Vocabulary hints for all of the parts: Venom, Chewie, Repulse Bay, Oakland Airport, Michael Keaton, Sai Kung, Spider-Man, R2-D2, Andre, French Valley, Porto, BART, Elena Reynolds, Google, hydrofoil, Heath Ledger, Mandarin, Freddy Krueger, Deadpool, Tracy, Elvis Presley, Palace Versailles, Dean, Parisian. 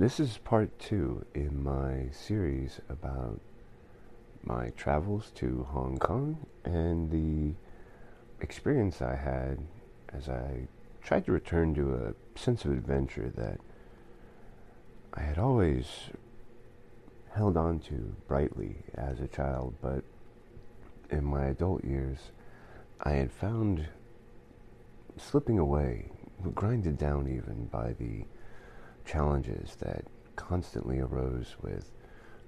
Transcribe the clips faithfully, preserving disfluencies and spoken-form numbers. This is part two in my series about my travels to Hong Kong and the experience I had as I tried to return to a sense of adventure that I had always held on to brightly as a child, but in my adult years I had found slipping away, grinded down even by the challenges that constantly arose with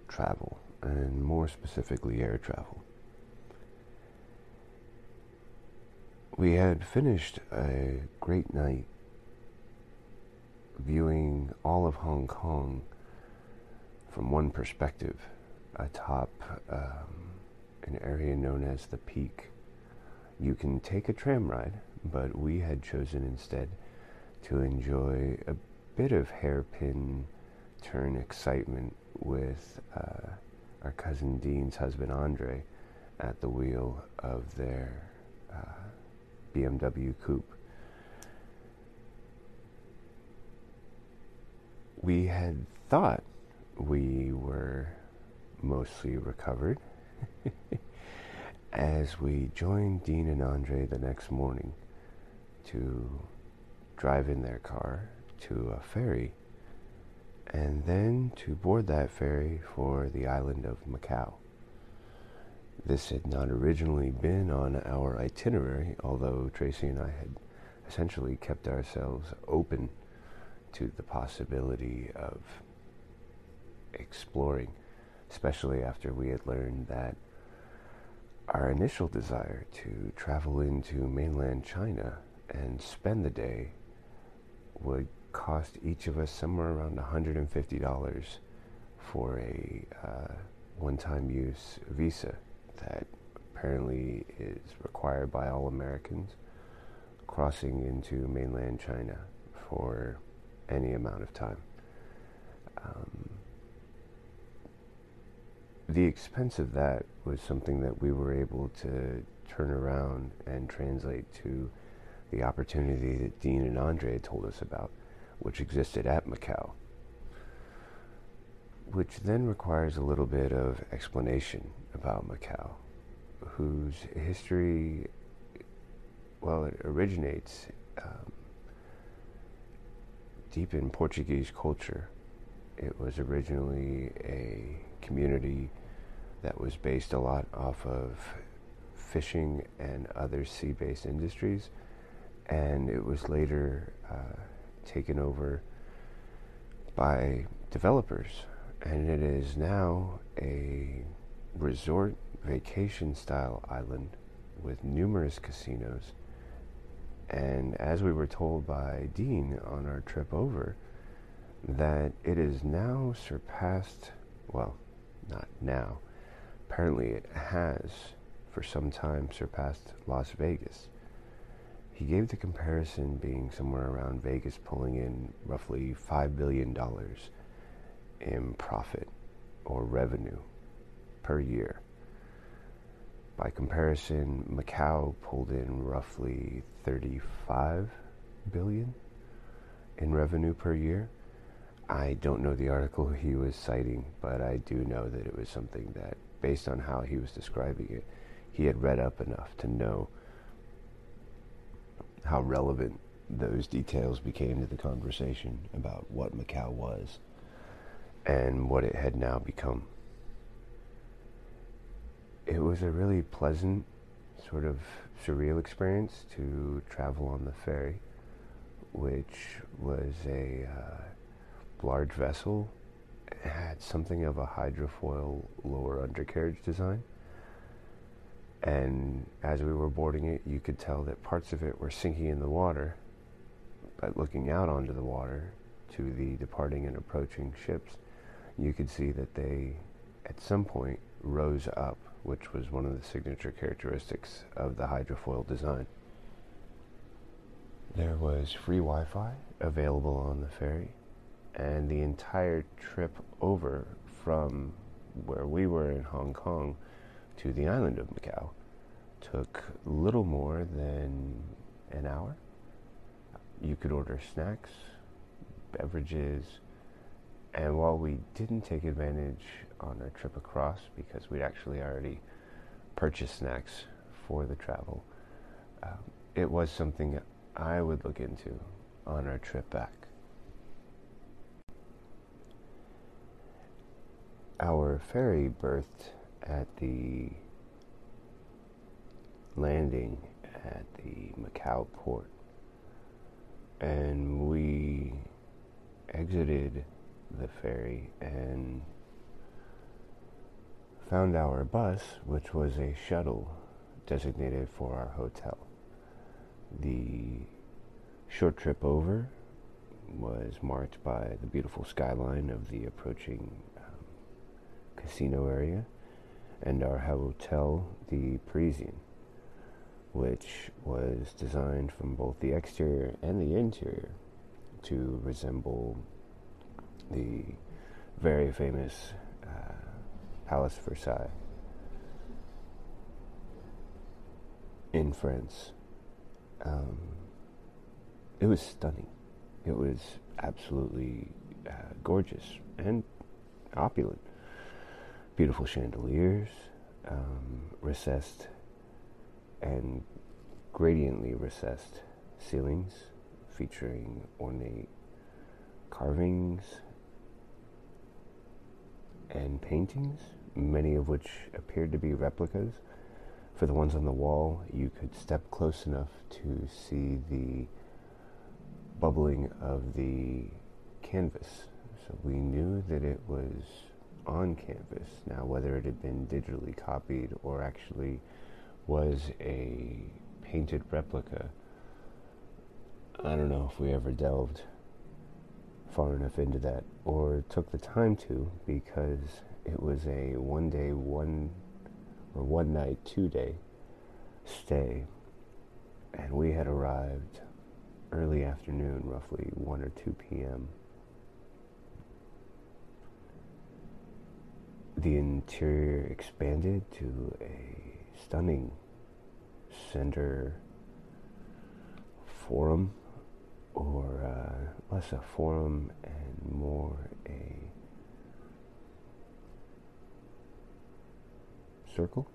travel, and more specifically air travel. We had finished a great night viewing all of Hong Kong from one perspective atop um, an area known as the Peak. You can take a tram ride, but we had chosen instead to enjoy a bit of hairpin turn excitement with uh, our cousin Dean's husband Andre at the wheel of their uh, B M W coupe. We had thought we were mostly recovered as we joined Dean and Andre the next morning to drive in their car to a ferry, and then to board that ferry for the island of Macau. This had not originally been on our itinerary, although Tracy and I had essentially kept ourselves open to the possibility of exploring, especially after we had learned that our initial desire to travel into mainland China and spend the day would cost each of us somewhere around one hundred fifty dollars for a uh, one-time use visa that apparently is required by all Americans crossing into mainland China for any amount of time. Um, the expense of that was something that we were able to turn around and translate to the opportunity that Dean and Andre had told us about, which existed at Macau, which then requires a little bit of explanation about Macau, whose history, well, it originates um, deep in Portuguese culture. It was originally a community that was based a lot off of fishing and other sea-based industries, and it was later uh, taken over by developers, and it is now a resort vacation style island with numerous casinos. And as we were told by Dean on our trip over, that it is now surpassed, well, not now, apparently it has for some time surpassed Las Vegas. He gave the comparison being somewhere around Vegas pulling in roughly five billion dollars in profit or revenue per year. By comparison, Macau pulled in roughly thirty-five billion dollars in revenue per year. I don't know the article he was citing, but I do know that it was something that, based on how he was describing it, he had read up enough to know how relevant those details became to the conversation about what Macau was and what it had now become. It was a really pleasant, sort of surreal experience to travel on the ferry, which was a uh, large vessel. It had something of a hydrofoil lower undercarriage design. And as we were boarding it, you could tell that parts of it were sinking in the water, but looking out onto the water to the departing and approaching ships, you could see that they, at some point, rose up, which was one of the signature characteristics of the hydrofoil design. There was free Wi-Fi available on the ferry, and the entire trip over from where we were in Hong Kong to the island of Macau took little more than an hour. You could order snacks, beverages, And while we didn't take advantage on our trip across, because we'd actually already purchased snacks for the travel, um, it was something I would look into on our trip back. Our ferry berthed at the landing at the Macau port, and we exited the ferry and found our bus, which was a shuttle designated for our hotel. The short trip over was marked by the beautiful skyline of the approaching um, casino area, and our hotel, the Parisian, which was designed from both the exterior and the interior to resemble the very famous uh, Palace Versailles in France. Um, it was stunning. It was absolutely uh, gorgeous and opulent. Beautiful chandeliers, um, recessed and gradiently recessed ceilings featuring ornate carvings and paintings, many of which appeared to be replicas. For the ones on the wall, you could step close enough to see the bubbling of the canvas. So we knew that it was on canvas. Now, whether it had been digitally copied or actually was a painted replica, I don't know if we ever delved far enough into that or took the time to, because it was a one day one or one night two day stay, and we had arrived early afternoon, roughly one or two p.m. The interior expanded to a stunning center forum, or uh, less a forum and more a circle,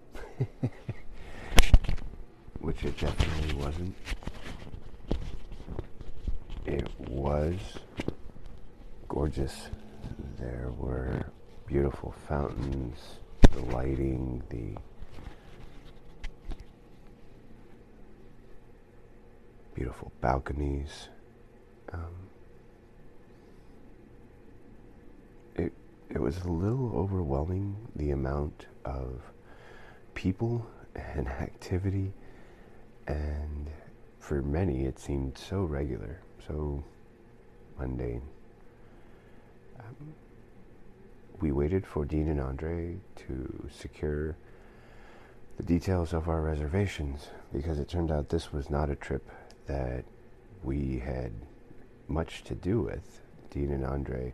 which it definitely wasn't. It was gorgeous. There were beautiful fountains, the lighting, the beautiful balconies. Um, it it was a little overwhelming, the amount of people and activity, and for many it seemed so regular, so mundane. Um, we waited for Dean and Andre to secure the details of our reservations, because it turned out this was not a trip that we had much to do with. Dean and Andre,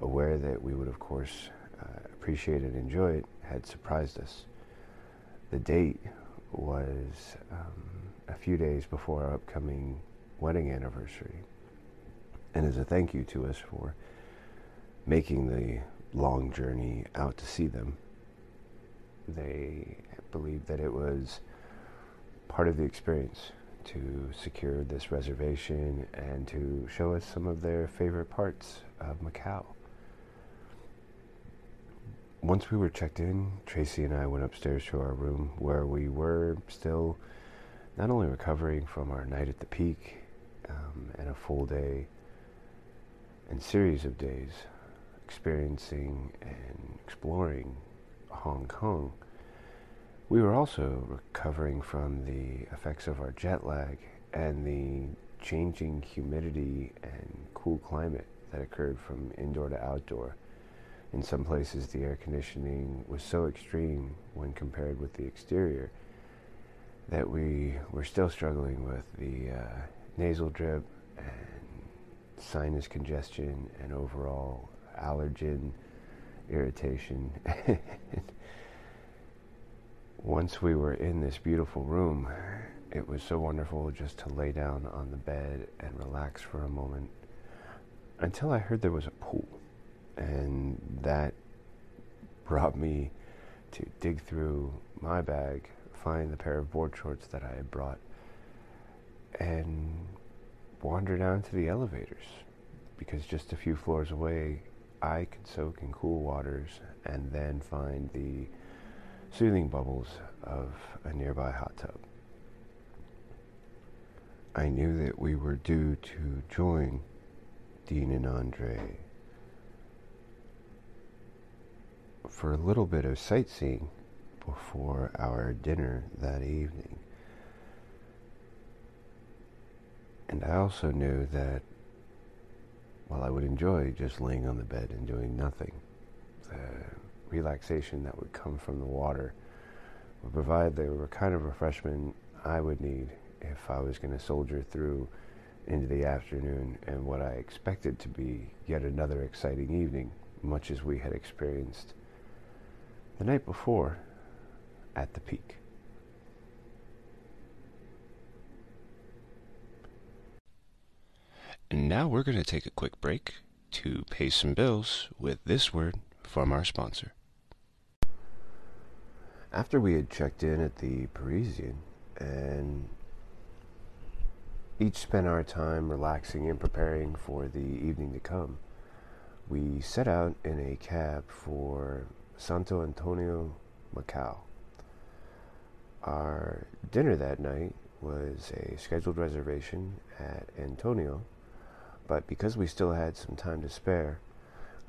aware that we would of course uh, appreciate and enjoy it, had surprised us. The date was um, a few days before our upcoming wedding anniversary, and as a thank you to us for making the long journey out to see them, they believed that it was part of the experience to secure this reservation and to show us some of their favorite parts of Macau. Once we were checked in, Tracy and I went upstairs to our room, where we were still not only recovering from our night at the Peak um, and a full day and series of days experiencing and exploring Hong Kong, we were also recovering from the effects of our jet lag and the changing humidity and cool climate that occurred from indoor to outdoor. In some places, the air conditioning was so extreme when compared with the exterior that we were still struggling with the uh, nasal drip and sinus congestion and overall allergen irritation. Once we were in this beautiful room, it was so wonderful just to lay down on the bed and relax for a moment, until I heard there was a pool And that brought me to dig through my bag, find the pair of board shorts that I had brought, and wander down to the elevators, because just a few floors away I could soak in cool waters and then find the soothing bubbles of a nearby hot tub. I knew that we were due to join Dean and Andre for a little bit of sightseeing before our dinner that evening. And I also knew that while I would enjoy just laying on the bed and doing nothing, the relaxation that would come from the water would provide the kind of refreshment I would need if I was going to soldier through into the afternoon and what I expected to be yet another exciting evening, much as we had experienced the night before at the Peak. And now we're going to take a quick break to pay some bills with this word from our sponsor. After we had checked in at the Parisian and each spent our time relaxing and preparing for the evening to come, we set out in a cab for Santo Antonio, Macau. Our dinner that night was a scheduled reservation at Antonio, but because we still had some time to spare,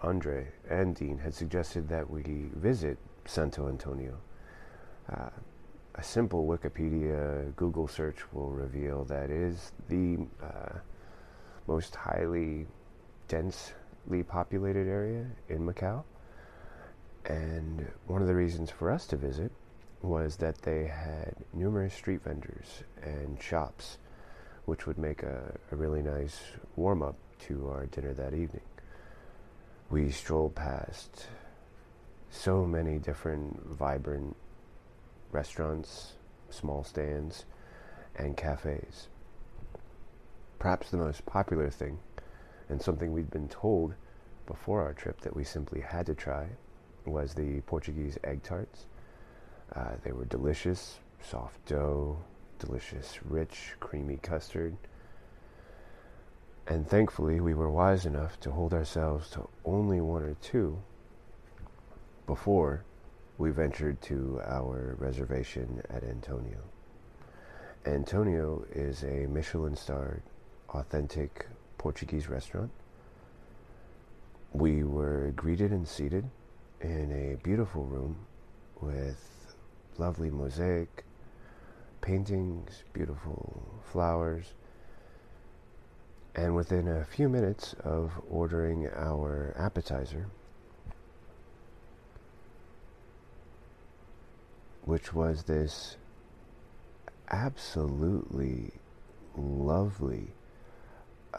Andre and Dean had suggested that we visit Santo Antonio. Uh, a simple Wikipedia Google search will reveal that is the uh, most highly densely populated area in Macau. And one of the reasons for us to visit was that they had numerous street vendors and shops, which would make a, a really nice warm-up to our dinner that evening. We strolled past so many different vibrant restaurants, small stands, and cafes. Perhaps the most popular thing, and something we'd been told before our trip that we simply had to try, was the Portuguese egg tarts. Uh, they were delicious, soft dough, delicious, rich, creamy custard. And thankfully, we were wise enough to hold ourselves to only one or two before we ventured to our reservation at Antonio. Antonio is a Michelin-starred, authentic Portuguese restaurant. We were greeted and seated in a beautiful room with lovely mosaic paintings, beautiful flowers, and within a few minutes of ordering our appetizer, which was this absolutely lovely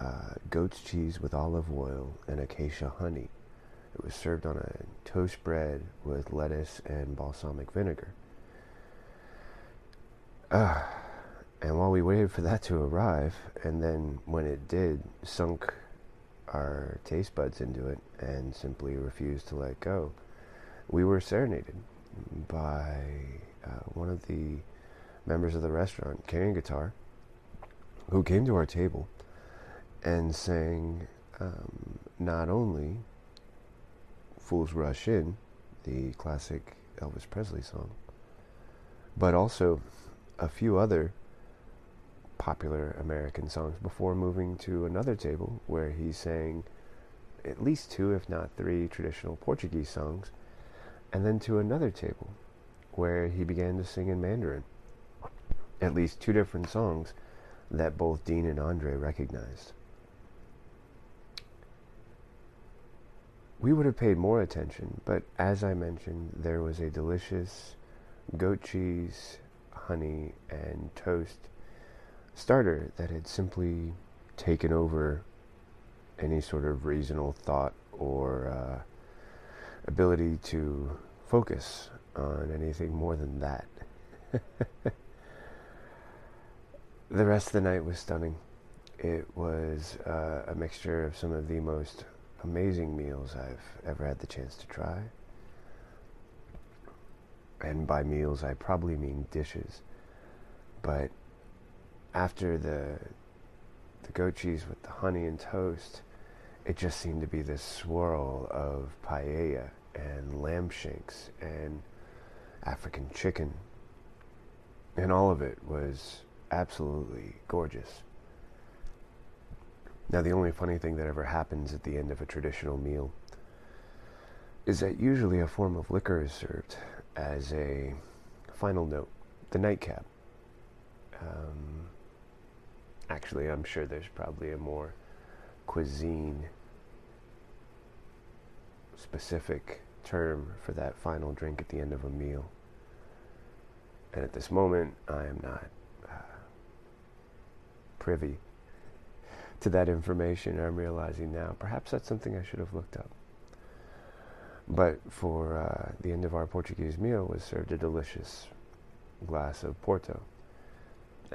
uh, goat's cheese with olive oil and acacia honey. It was served on a toast bread with lettuce and balsamic vinegar. Uh, and while we waited for that to arrive, and then when it did, sunk our taste buds into it and simply refused to let go, we were serenaded by uh, one of the members of the restaurant carrying guitar, who came to our table and sang um, not only Fools Rush In, the classic Elvis Presley song, but also a few other popular American songs before moving to another table where he sang at least two, if not three, traditional Portuguese songs, and then to another table where he began to sing in Mandarin, at least two different songs that both Dean and Andre recognized. We would have paid more attention, but as I mentioned, there was a delicious goat cheese, honey, and toast starter that had simply taken over any sort of reasonable thought or uh, ability to focus on anything more than that. The rest of the night was stunning. It was uh, a mixture of some of the most amazing meals I've ever had the chance to try. And by meals, I probably mean dishes. But after the the goat cheese with the honey and toast, it just seemed to be this swirl of paella and lamb shanks and African chicken. And all of it was absolutely gorgeous. Now, the only funny thing that ever happens at the end of a traditional meal is that usually a form of liquor is served as a final note, the nightcap. Um, actually, I'm sure there's probably a more cuisine-specific term for that final drink at the end of a meal. And at this moment, I am not uh, privy to that information. I'm realizing now, perhaps that's something I should have looked up. But for uh, the end of our Portuguese meal was served a delicious glass of Porto.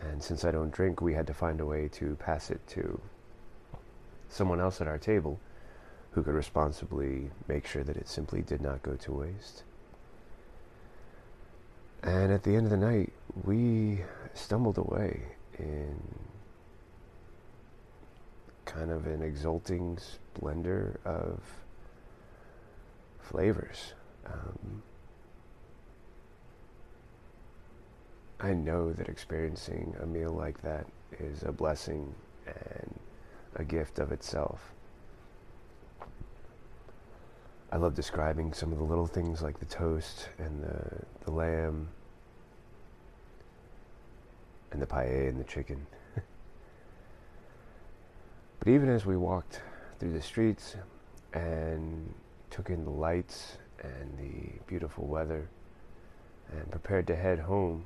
And since I don't drink, we had to find a way to pass it to someone else at our table who could responsibly make sure that it simply did not go to waste. And at the end of the night, we stumbled away in kind of an exulting splendor of flavors. Um, I know that experiencing a meal like that is a blessing and a gift of itself. I love describing some of the little things like the toast and the, the lamb and the paella and the chicken. But even as we walked through the streets and took in the lights and the beautiful weather and prepared to head home,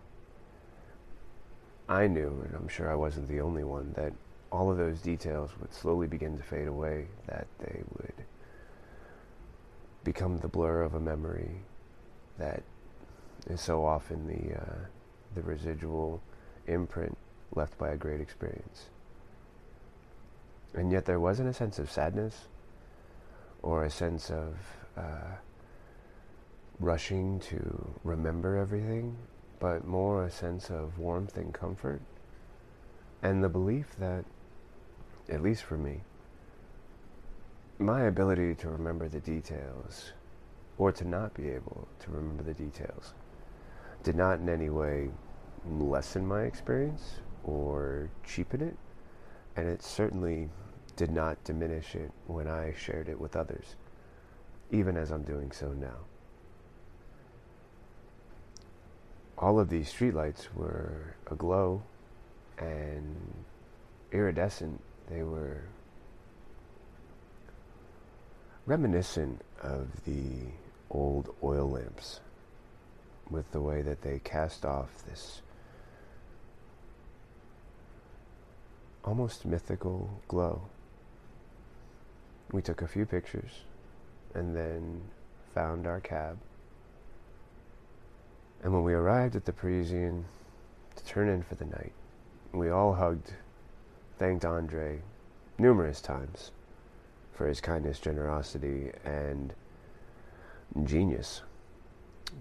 I knew, and I'm sure I wasn't the only one, that all of those details would slowly begin to fade away, that they would become the blur of a memory that is so often the, uh, the residual imprint left by a great experience. And yet there wasn't a sense of sadness or a sense of uh, rushing to remember everything, but more a sense of warmth and comfort and the belief that, at least for me, my ability to remember the details or to not be able to remember the details did not in any way lessen my experience or cheapen it. And it certainly did not diminish it when I shared it with others, even as I'm doing so now. All of these streetlights were aglow and iridescent. They were reminiscent of the old oil lamps, with the way that they cast off this almost mythical glow. We took a few pictures and then found our cab. And when we arrived at the Parisian to turn in for the night, we all hugged, thanked Andre numerous times for his kindness, generosity, and genius,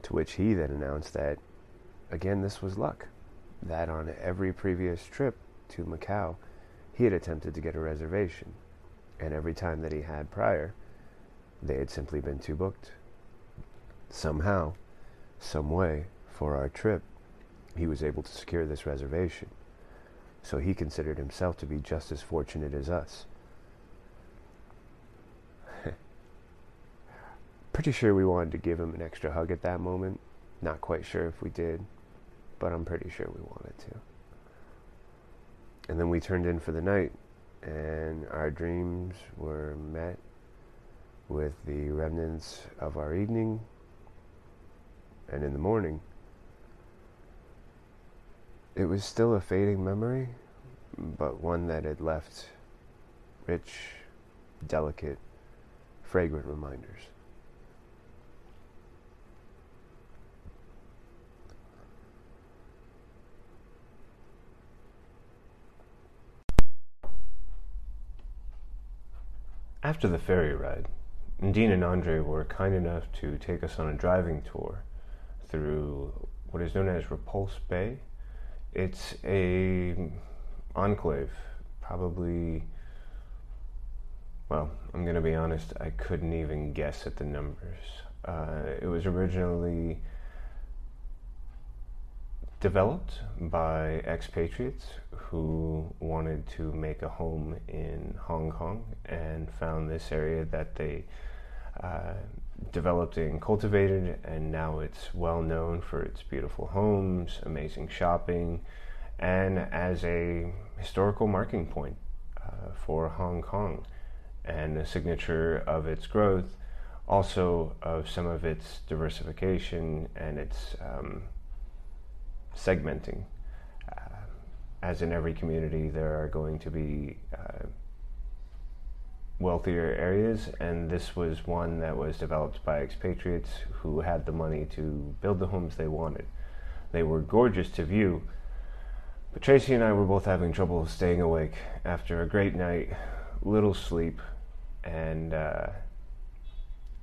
to which he then announced that, again, this was luck, that on every previous trip to Macau, he had attempted to get a reservation, and every time that he had prior, they had simply been too booked. Somehow, some way, for our trip, he was able to secure this reservation, so he considered himself to be just as fortunate as us. Pretty sure we wanted to give him an extra hug at that moment. Not quite sure if we did, but I'm pretty sure we wanted to. And then we turned in for the night, and our dreams were met with the remnants of our evening. And in the morning, it was still a fading memory, but one that had left rich, delicate, fragrant reminders. After the ferry ride, Dean and Andre were kind enough to take us on a driving tour through what is known as Repulse Bay. It's a enclave, probably, well, I'm going to be honest, I couldn't even guess at the numbers. Uh, it was originally developed by expatriates who wanted to make a home in Hong Kong and found this area that they uh, developed and cultivated, and now it's well known for its beautiful homes, amazing shopping, and as a historical marking point uh, for Hong Kong, and a signature of its growth, also of some of its diversification and its um, segmenting. Uh, as in every community, there are going to be uh, wealthier areas, and this was one that was developed by expatriates who had the money to build the homes they wanted. They were gorgeous to view, but Tracy and I were both having trouble staying awake after a great night, little sleep, and uh,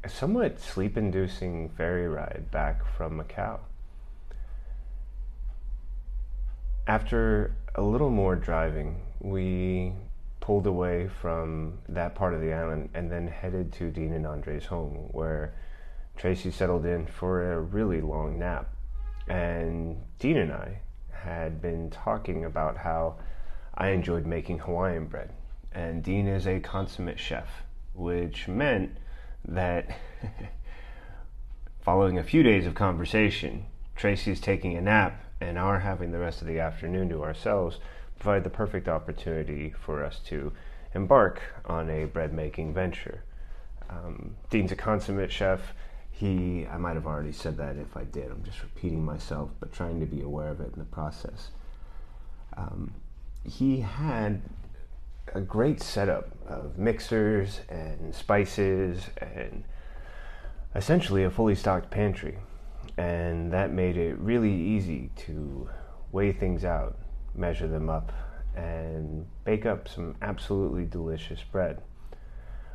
a somewhat sleep-inducing ferry ride back from Macau. After a little more driving, we pulled away from that part of the island and then headed to Dean and Andre's home, where Tracy settled in for a really long nap. And Dean and I had been talking about how I enjoyed making Hawaiian bread, and Dean is a consummate chef, which meant that following a few days of conversation, Tracy's taking a nap and our having the rest of the afternoon to ourselves provided the perfect opportunity for us to embark on a bread-making venture. Um, Dean's a consummate chef. He, I might have already said that. If I did, I'm just repeating myself, but trying to be aware of it in the process. Um, he had a great setup of mixers and spices and essentially a fully stocked pantry, and that made it really easy to weigh things out, measure them up, and bake up some absolutely delicious bread.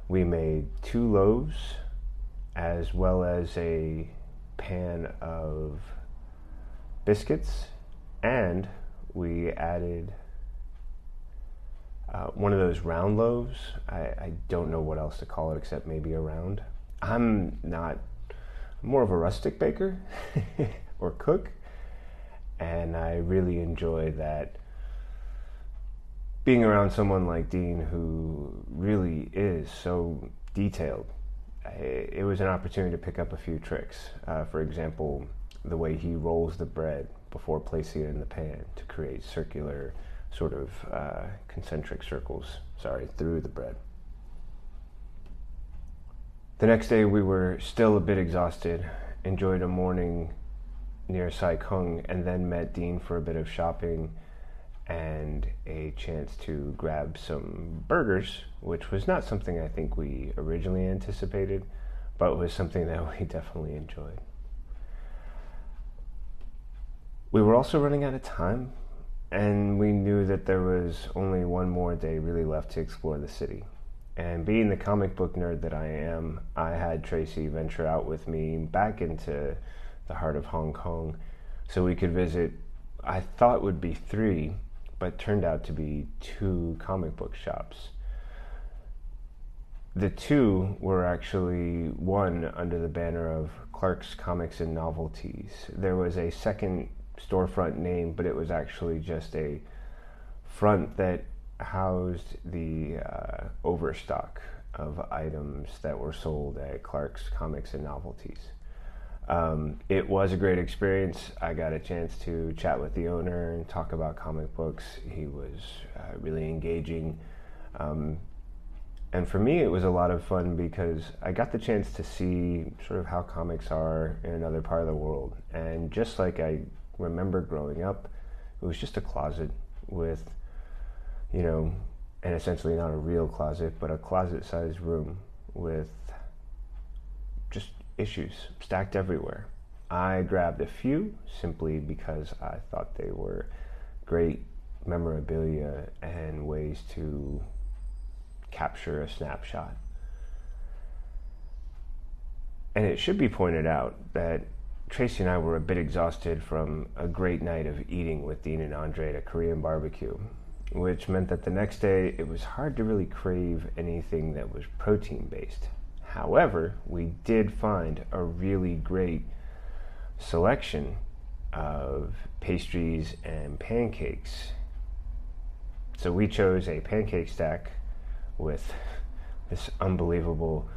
We made two loaves as well as a pan of biscuits, and we added Uh, one of those round loaves. I, I don't know what else to call it except maybe a round. I'm not, I'm more of a rustic baker or cook, and I really enjoy that, being around someone like Dean who really is so detailed. I, it was an opportunity to pick up a few tricks. Uh, for example, the way he rolls the bread before placing it in the pan to create circular sort of uh, concentric circles, sorry, through the bread. The next day we were still a bit exhausted, enjoyed a morning near Sai Kung, and then met Dean for a bit of shopping and a chance to grab some burgers, which was not something I think we originally anticipated, but was something that we definitely enjoyed. We were also running out of time, and we knew that there was only one more day really left to explore the city. And being the comic book nerd that I am, I had Tracy venture out with me back into the heart of Hong Kong so we could visit, I thought would be three, but turned out to be two comic book shops. The two were actually one under the banner of Clark's Comics and Novelties. There was a second storefront name, but it was actually just a front that housed the uh, overstock of items that were sold at Clark's Comics and Novelties. Um, it was a great experience. I got a chance to chat with the owner and talk about comic books. He was uh, really engaging. Um, and for me, it was a lot of fun because I got the chance to see sort of how comics are in another part of the world. And just like I remember growing up, it was just a closet with, you know, and essentially not a real closet, but a closet-sized room with just issues stacked everywhere. I grabbed a few simply because I thought they were great memorabilia and ways to capture a snapshot. And it should be pointed out that Tracy and I were a bit exhausted from a great night of eating with Dean and Andre at a Korean barbecue, which meant that the next day it was hard to really crave anything that was protein-based. However, we did find a really great selection of pastries and pancakes. So we chose a pancake stack with this unbelievable,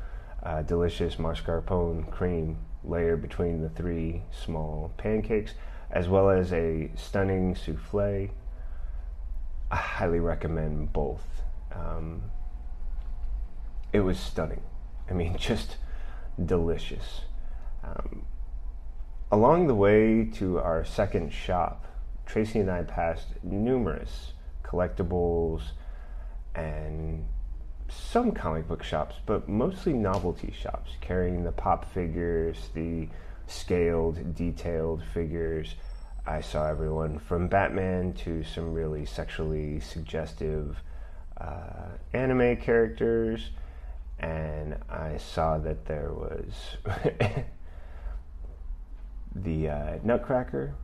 uh, delicious mascarpone cream layer between the three small pancakes, as well as a stunning souffle. I highly recommend both. Um, it was stunning. I mean, just delicious. Um, along the way to our second shop, Tracy and I passed numerous collectibles and some comic book shops, but mostly novelty shops, carrying the pop figures, the scaled, detailed figures. I saw everyone from Batman to some really sexually suggestive uh, anime characters, and I saw that there was the uh, Nutcracker,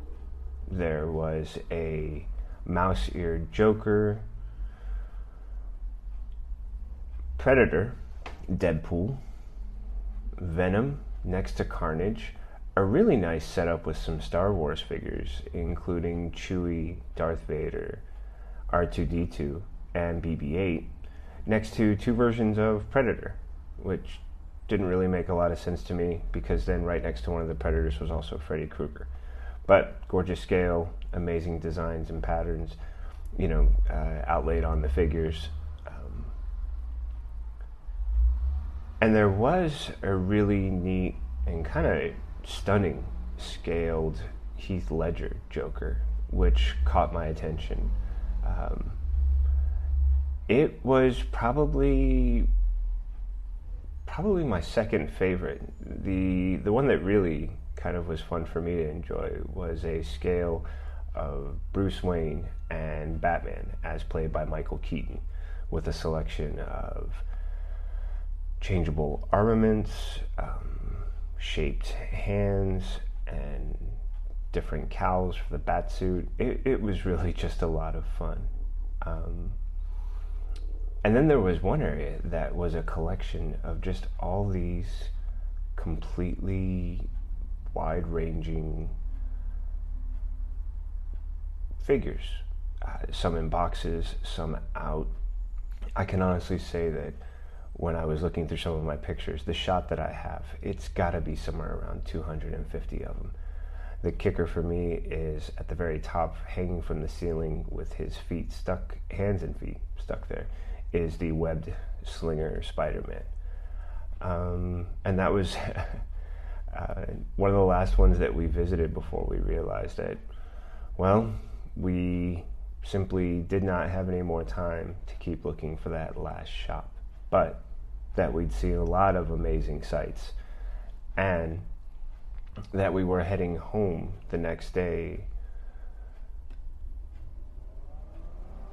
there was a mouse-eared Joker, Predator, Deadpool, Venom next to Carnage, a really nice setup with some Star Wars figures, including Chewie, Darth Vader, R two D two, and B B eight, next to two versions of Predator, which didn't really make a lot of sense to me, because then right next to one of the Predators was also Freddy Krueger. But gorgeous scale, amazing designs and patterns, you know, uh, outlaid on the figures. Um, and there was a really neat and kind of stunning scaled Heath Ledger Joker, which caught my attention. Um, it was probably probably my second favorite. The the one that really kind of was fun for me to enjoy was a scale of Bruce Wayne and Batman as played by Michael Keaton, with a selection of changeable armaments, um, shaped hands, and different cowls for the bat suit. It, it was really just a lot of fun. Um, and then there was one area that was a collection of just all these completely wide-ranging figures, uh, some in boxes, some out. I can honestly say that when I was looking through some of my pictures, the shot that I have, it's gotta be somewhere around two hundred fifty of them. The kicker for me is at the very top, hanging from the ceiling with his feet stuck, hands and feet stuck there, is the webbed slinger Spider-Man. Um, and that was uh, one of the last ones that we visited before we realized that, well, we simply did not have any more time to keep looking for that last shop. But that we'd seen a lot of amazing sights, and that we were heading home the next day,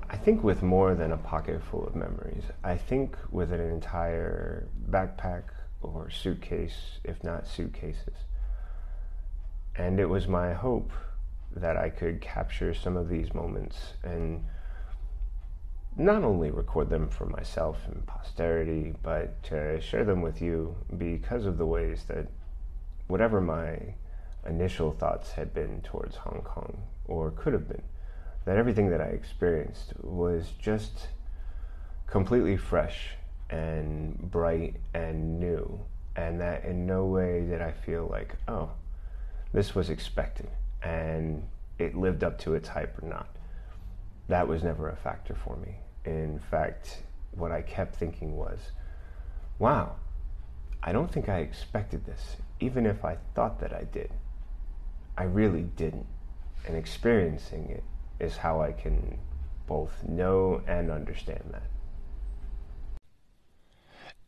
I think with more than a pocket full of memories. I think with an entire backpack or suitcase, if not suitcases. And it was my hope that I could capture some of these moments and not only record them for myself and posterity, but to share them with you, because of the ways that whatever my initial thoughts had been towards Hong Kong, or could have been, that everything that I experienced was just completely fresh and bright and new, and that in no way did I feel like, oh, this was expected and it lived up to its hype or not. That was never a factor for me. In fact, what I kept thinking was, wow, I don't think I expected this, even if I thought that I did. I really didn't. And experiencing it is how I can both know and understand that.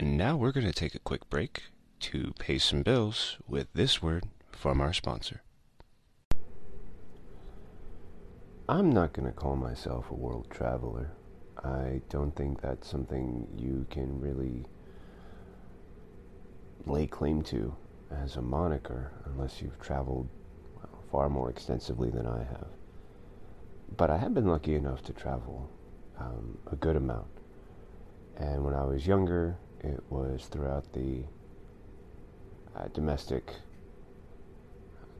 And now we're going to take a quick break to pay some bills with this word from our sponsor. I'm not going to call myself a world traveler. I don't think that's something you can really lay claim to. as a moniker unless you've traveled well, far more extensively than I have. But I have been lucky enough to travel um, a good amount. And when I was younger, it was throughout the uh, domestic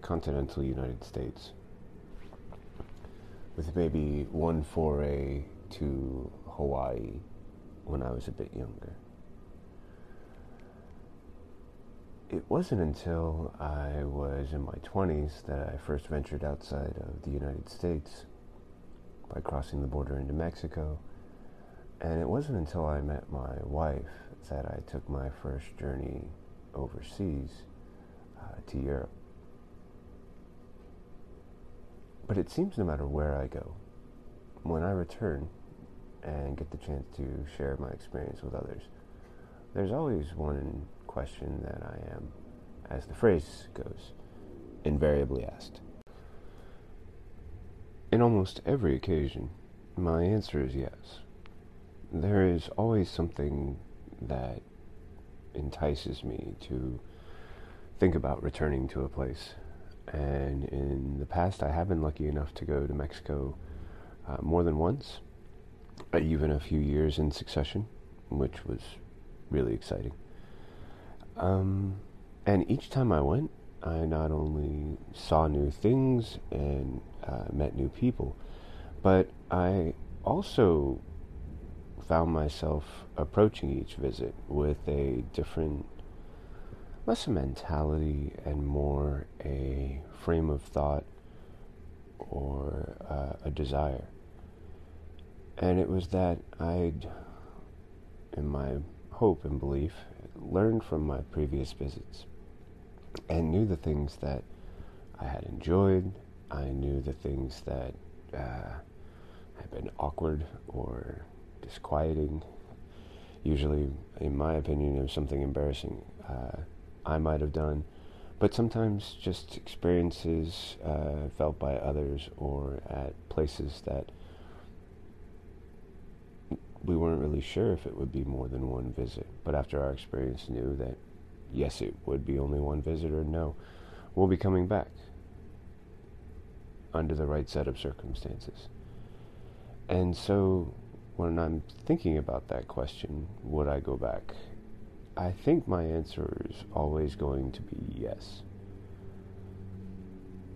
continental United States, with maybe one foray to Hawaii when I was a bit younger. It wasn't until I was in my twenties that I first ventured outside of the United States by crossing the border into Mexico, and it wasn't until I met my wife that I took my first journey overseas uh, to Europe. But it seems no matter where I go, when I return and get the chance to share my experience with others, there's always one question that I am, as the phrase goes, invariably asked. In almost every occasion, my answer is yes. There is always something that entices me to think about returning to a place. And in the past, I have been lucky enough to go to Mexico uh, more than once, even a few years in succession, which was really exciting. Um, and each time I went, I not only saw new things and uh, met new people, but I also found myself approaching each visit with a different, less a mentality and more a frame of thought or uh, a desire. And it was that I'd, in my hope and belief, learned from my previous visits and knew the things that I had enjoyed. I knew the things that uh, had been awkward or disquieting. Usually, in my opinion, it was something embarrassing. Uh, I might have done, but sometimes just experiences uh, felt by others or at places that we weren't really sure if it would be more than one visit. But after our experience knew that, yes, it would be only one visit, or no, we'll be coming back under the right set of circumstances. And so when I'm thinking about that question, would I go back? I think my answer is always going to be yes.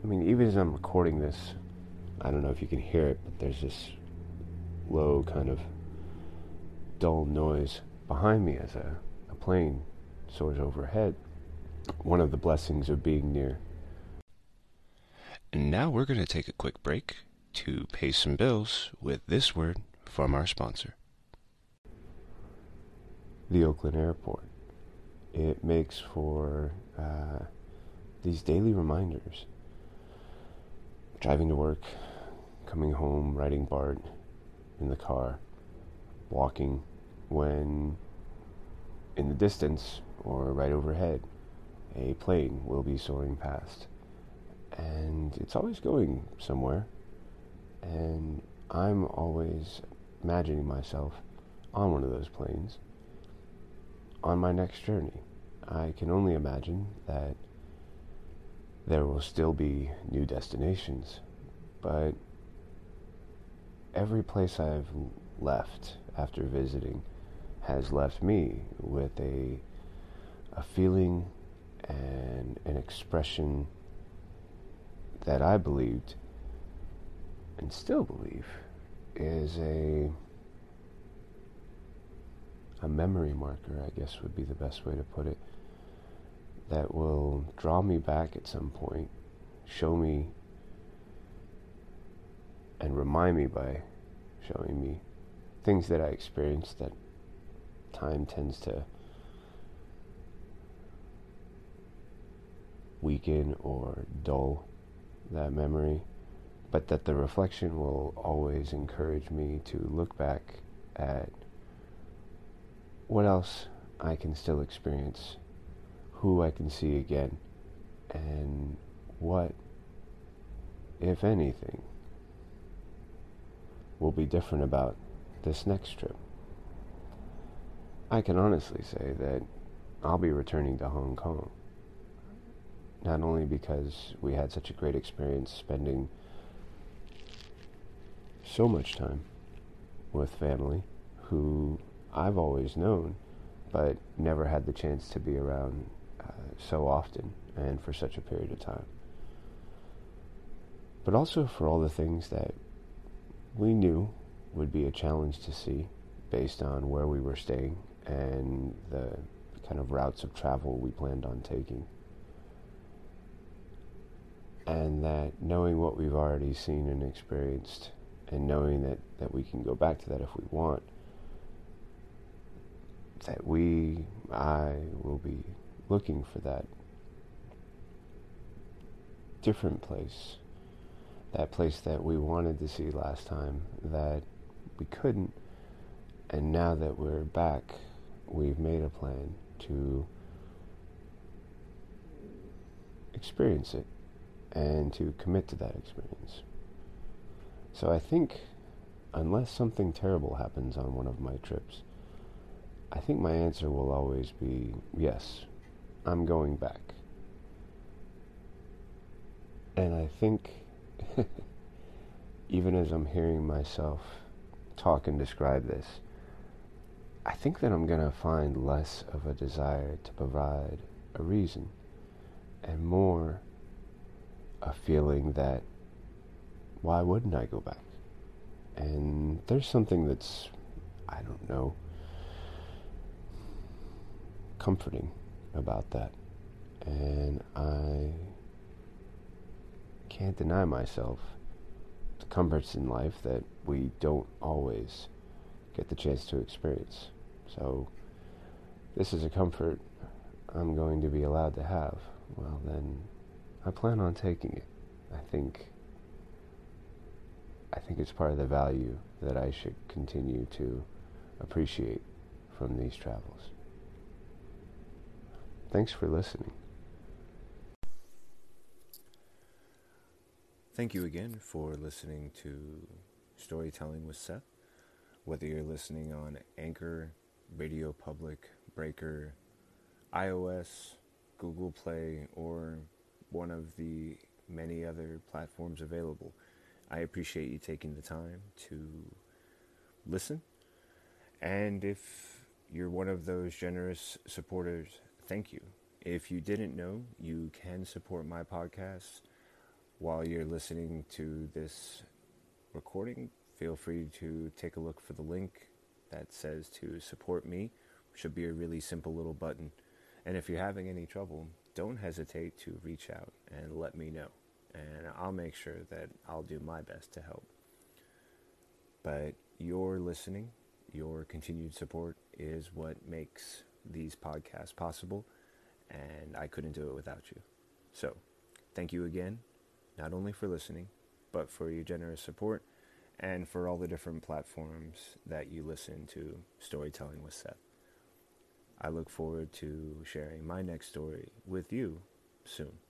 I mean, even as I'm recording this, I don't know if you can hear it, but there's this low kind of dull noise behind me as a, a plane soars overhead. One of the blessings of being near. And now we're going to take a quick break to pay some bills with this word from our sponsor. The Oakland Airport. It makes for uh, these daily reminders. Driving to work, coming home, riding BART in the car, walking when in the distance or right overhead, a plane will be soaring past. And it's always going somewhere. And I'm always imagining myself on one of those planes. On my next journey, I can only imagine that there will still be new destinations, but every place I've left after visiting has left me with a, a feeling and an expression that I believed and still believe is a A memory marker, I guess would be the best way to put it, that will draw me back at some point, show me, and remind me by showing me things that I experienced that time tends to weaken or dull that memory, but that the reflection will always encourage me to look back at what else I can still experience, who I can see again, and what, if anything, will be different about this next trip. I can honestly say that I'll be returning to Hong Kong. Not only because we had such a great experience spending so much time with family who I've always known but never had the chance to be around uh, so often and for such a period of time, but also for all the things that we knew would be a challenge to see based on where we were staying and the kind of routes of travel we planned on taking. And that knowing what we've already seen and experienced, and knowing that, that we can go back to that if we want, that we, I will be looking for that different place, that place that we wanted to see last time that we couldn't, and now that we're back, we've made a plan to experience it and to commit to that experience. So I think, unless something terrible happens on one of my trips, I think my answer will always be, yes, I'm going back. And I think, even as I'm hearing myself talk and describe this, I think that I'm going to find less of a desire to provide a reason and more a feeling that, why wouldn't I go back? And there's something that's, I don't know, comforting about that. And I can't deny myself the comforts in life that we don't always get the chance to experience. So this is a comfort I'm going to be allowed to have. Well, then I plan on taking it. I think I think it's part of the value that I should continue to appreciate from these travels. Thanks for listening. Thank you again for listening to Storytelling with Seth. Whether you're listening on Anchor, Radio Public, Breaker, iOS, Google Play, or one of the many other platforms available, I appreciate you taking the time to listen. And if you're one of those generous supporters, thank you. If you didn't know, you can support my podcast while you're listening to this recording. Feel free to take a look for the link that says to support me, which should be a really simple little button. And if you're having any trouble, don't hesitate to reach out and let me know. And I'll make sure that I'll do my best to help. But your listening, your continued support is what makes these podcasts possible, and I couldn't do it without you. So, thank you again, not only for listening, but for your generous support and for all the different platforms that you listen to Storytelling with Seth. I look forward to sharing my next story with you soon.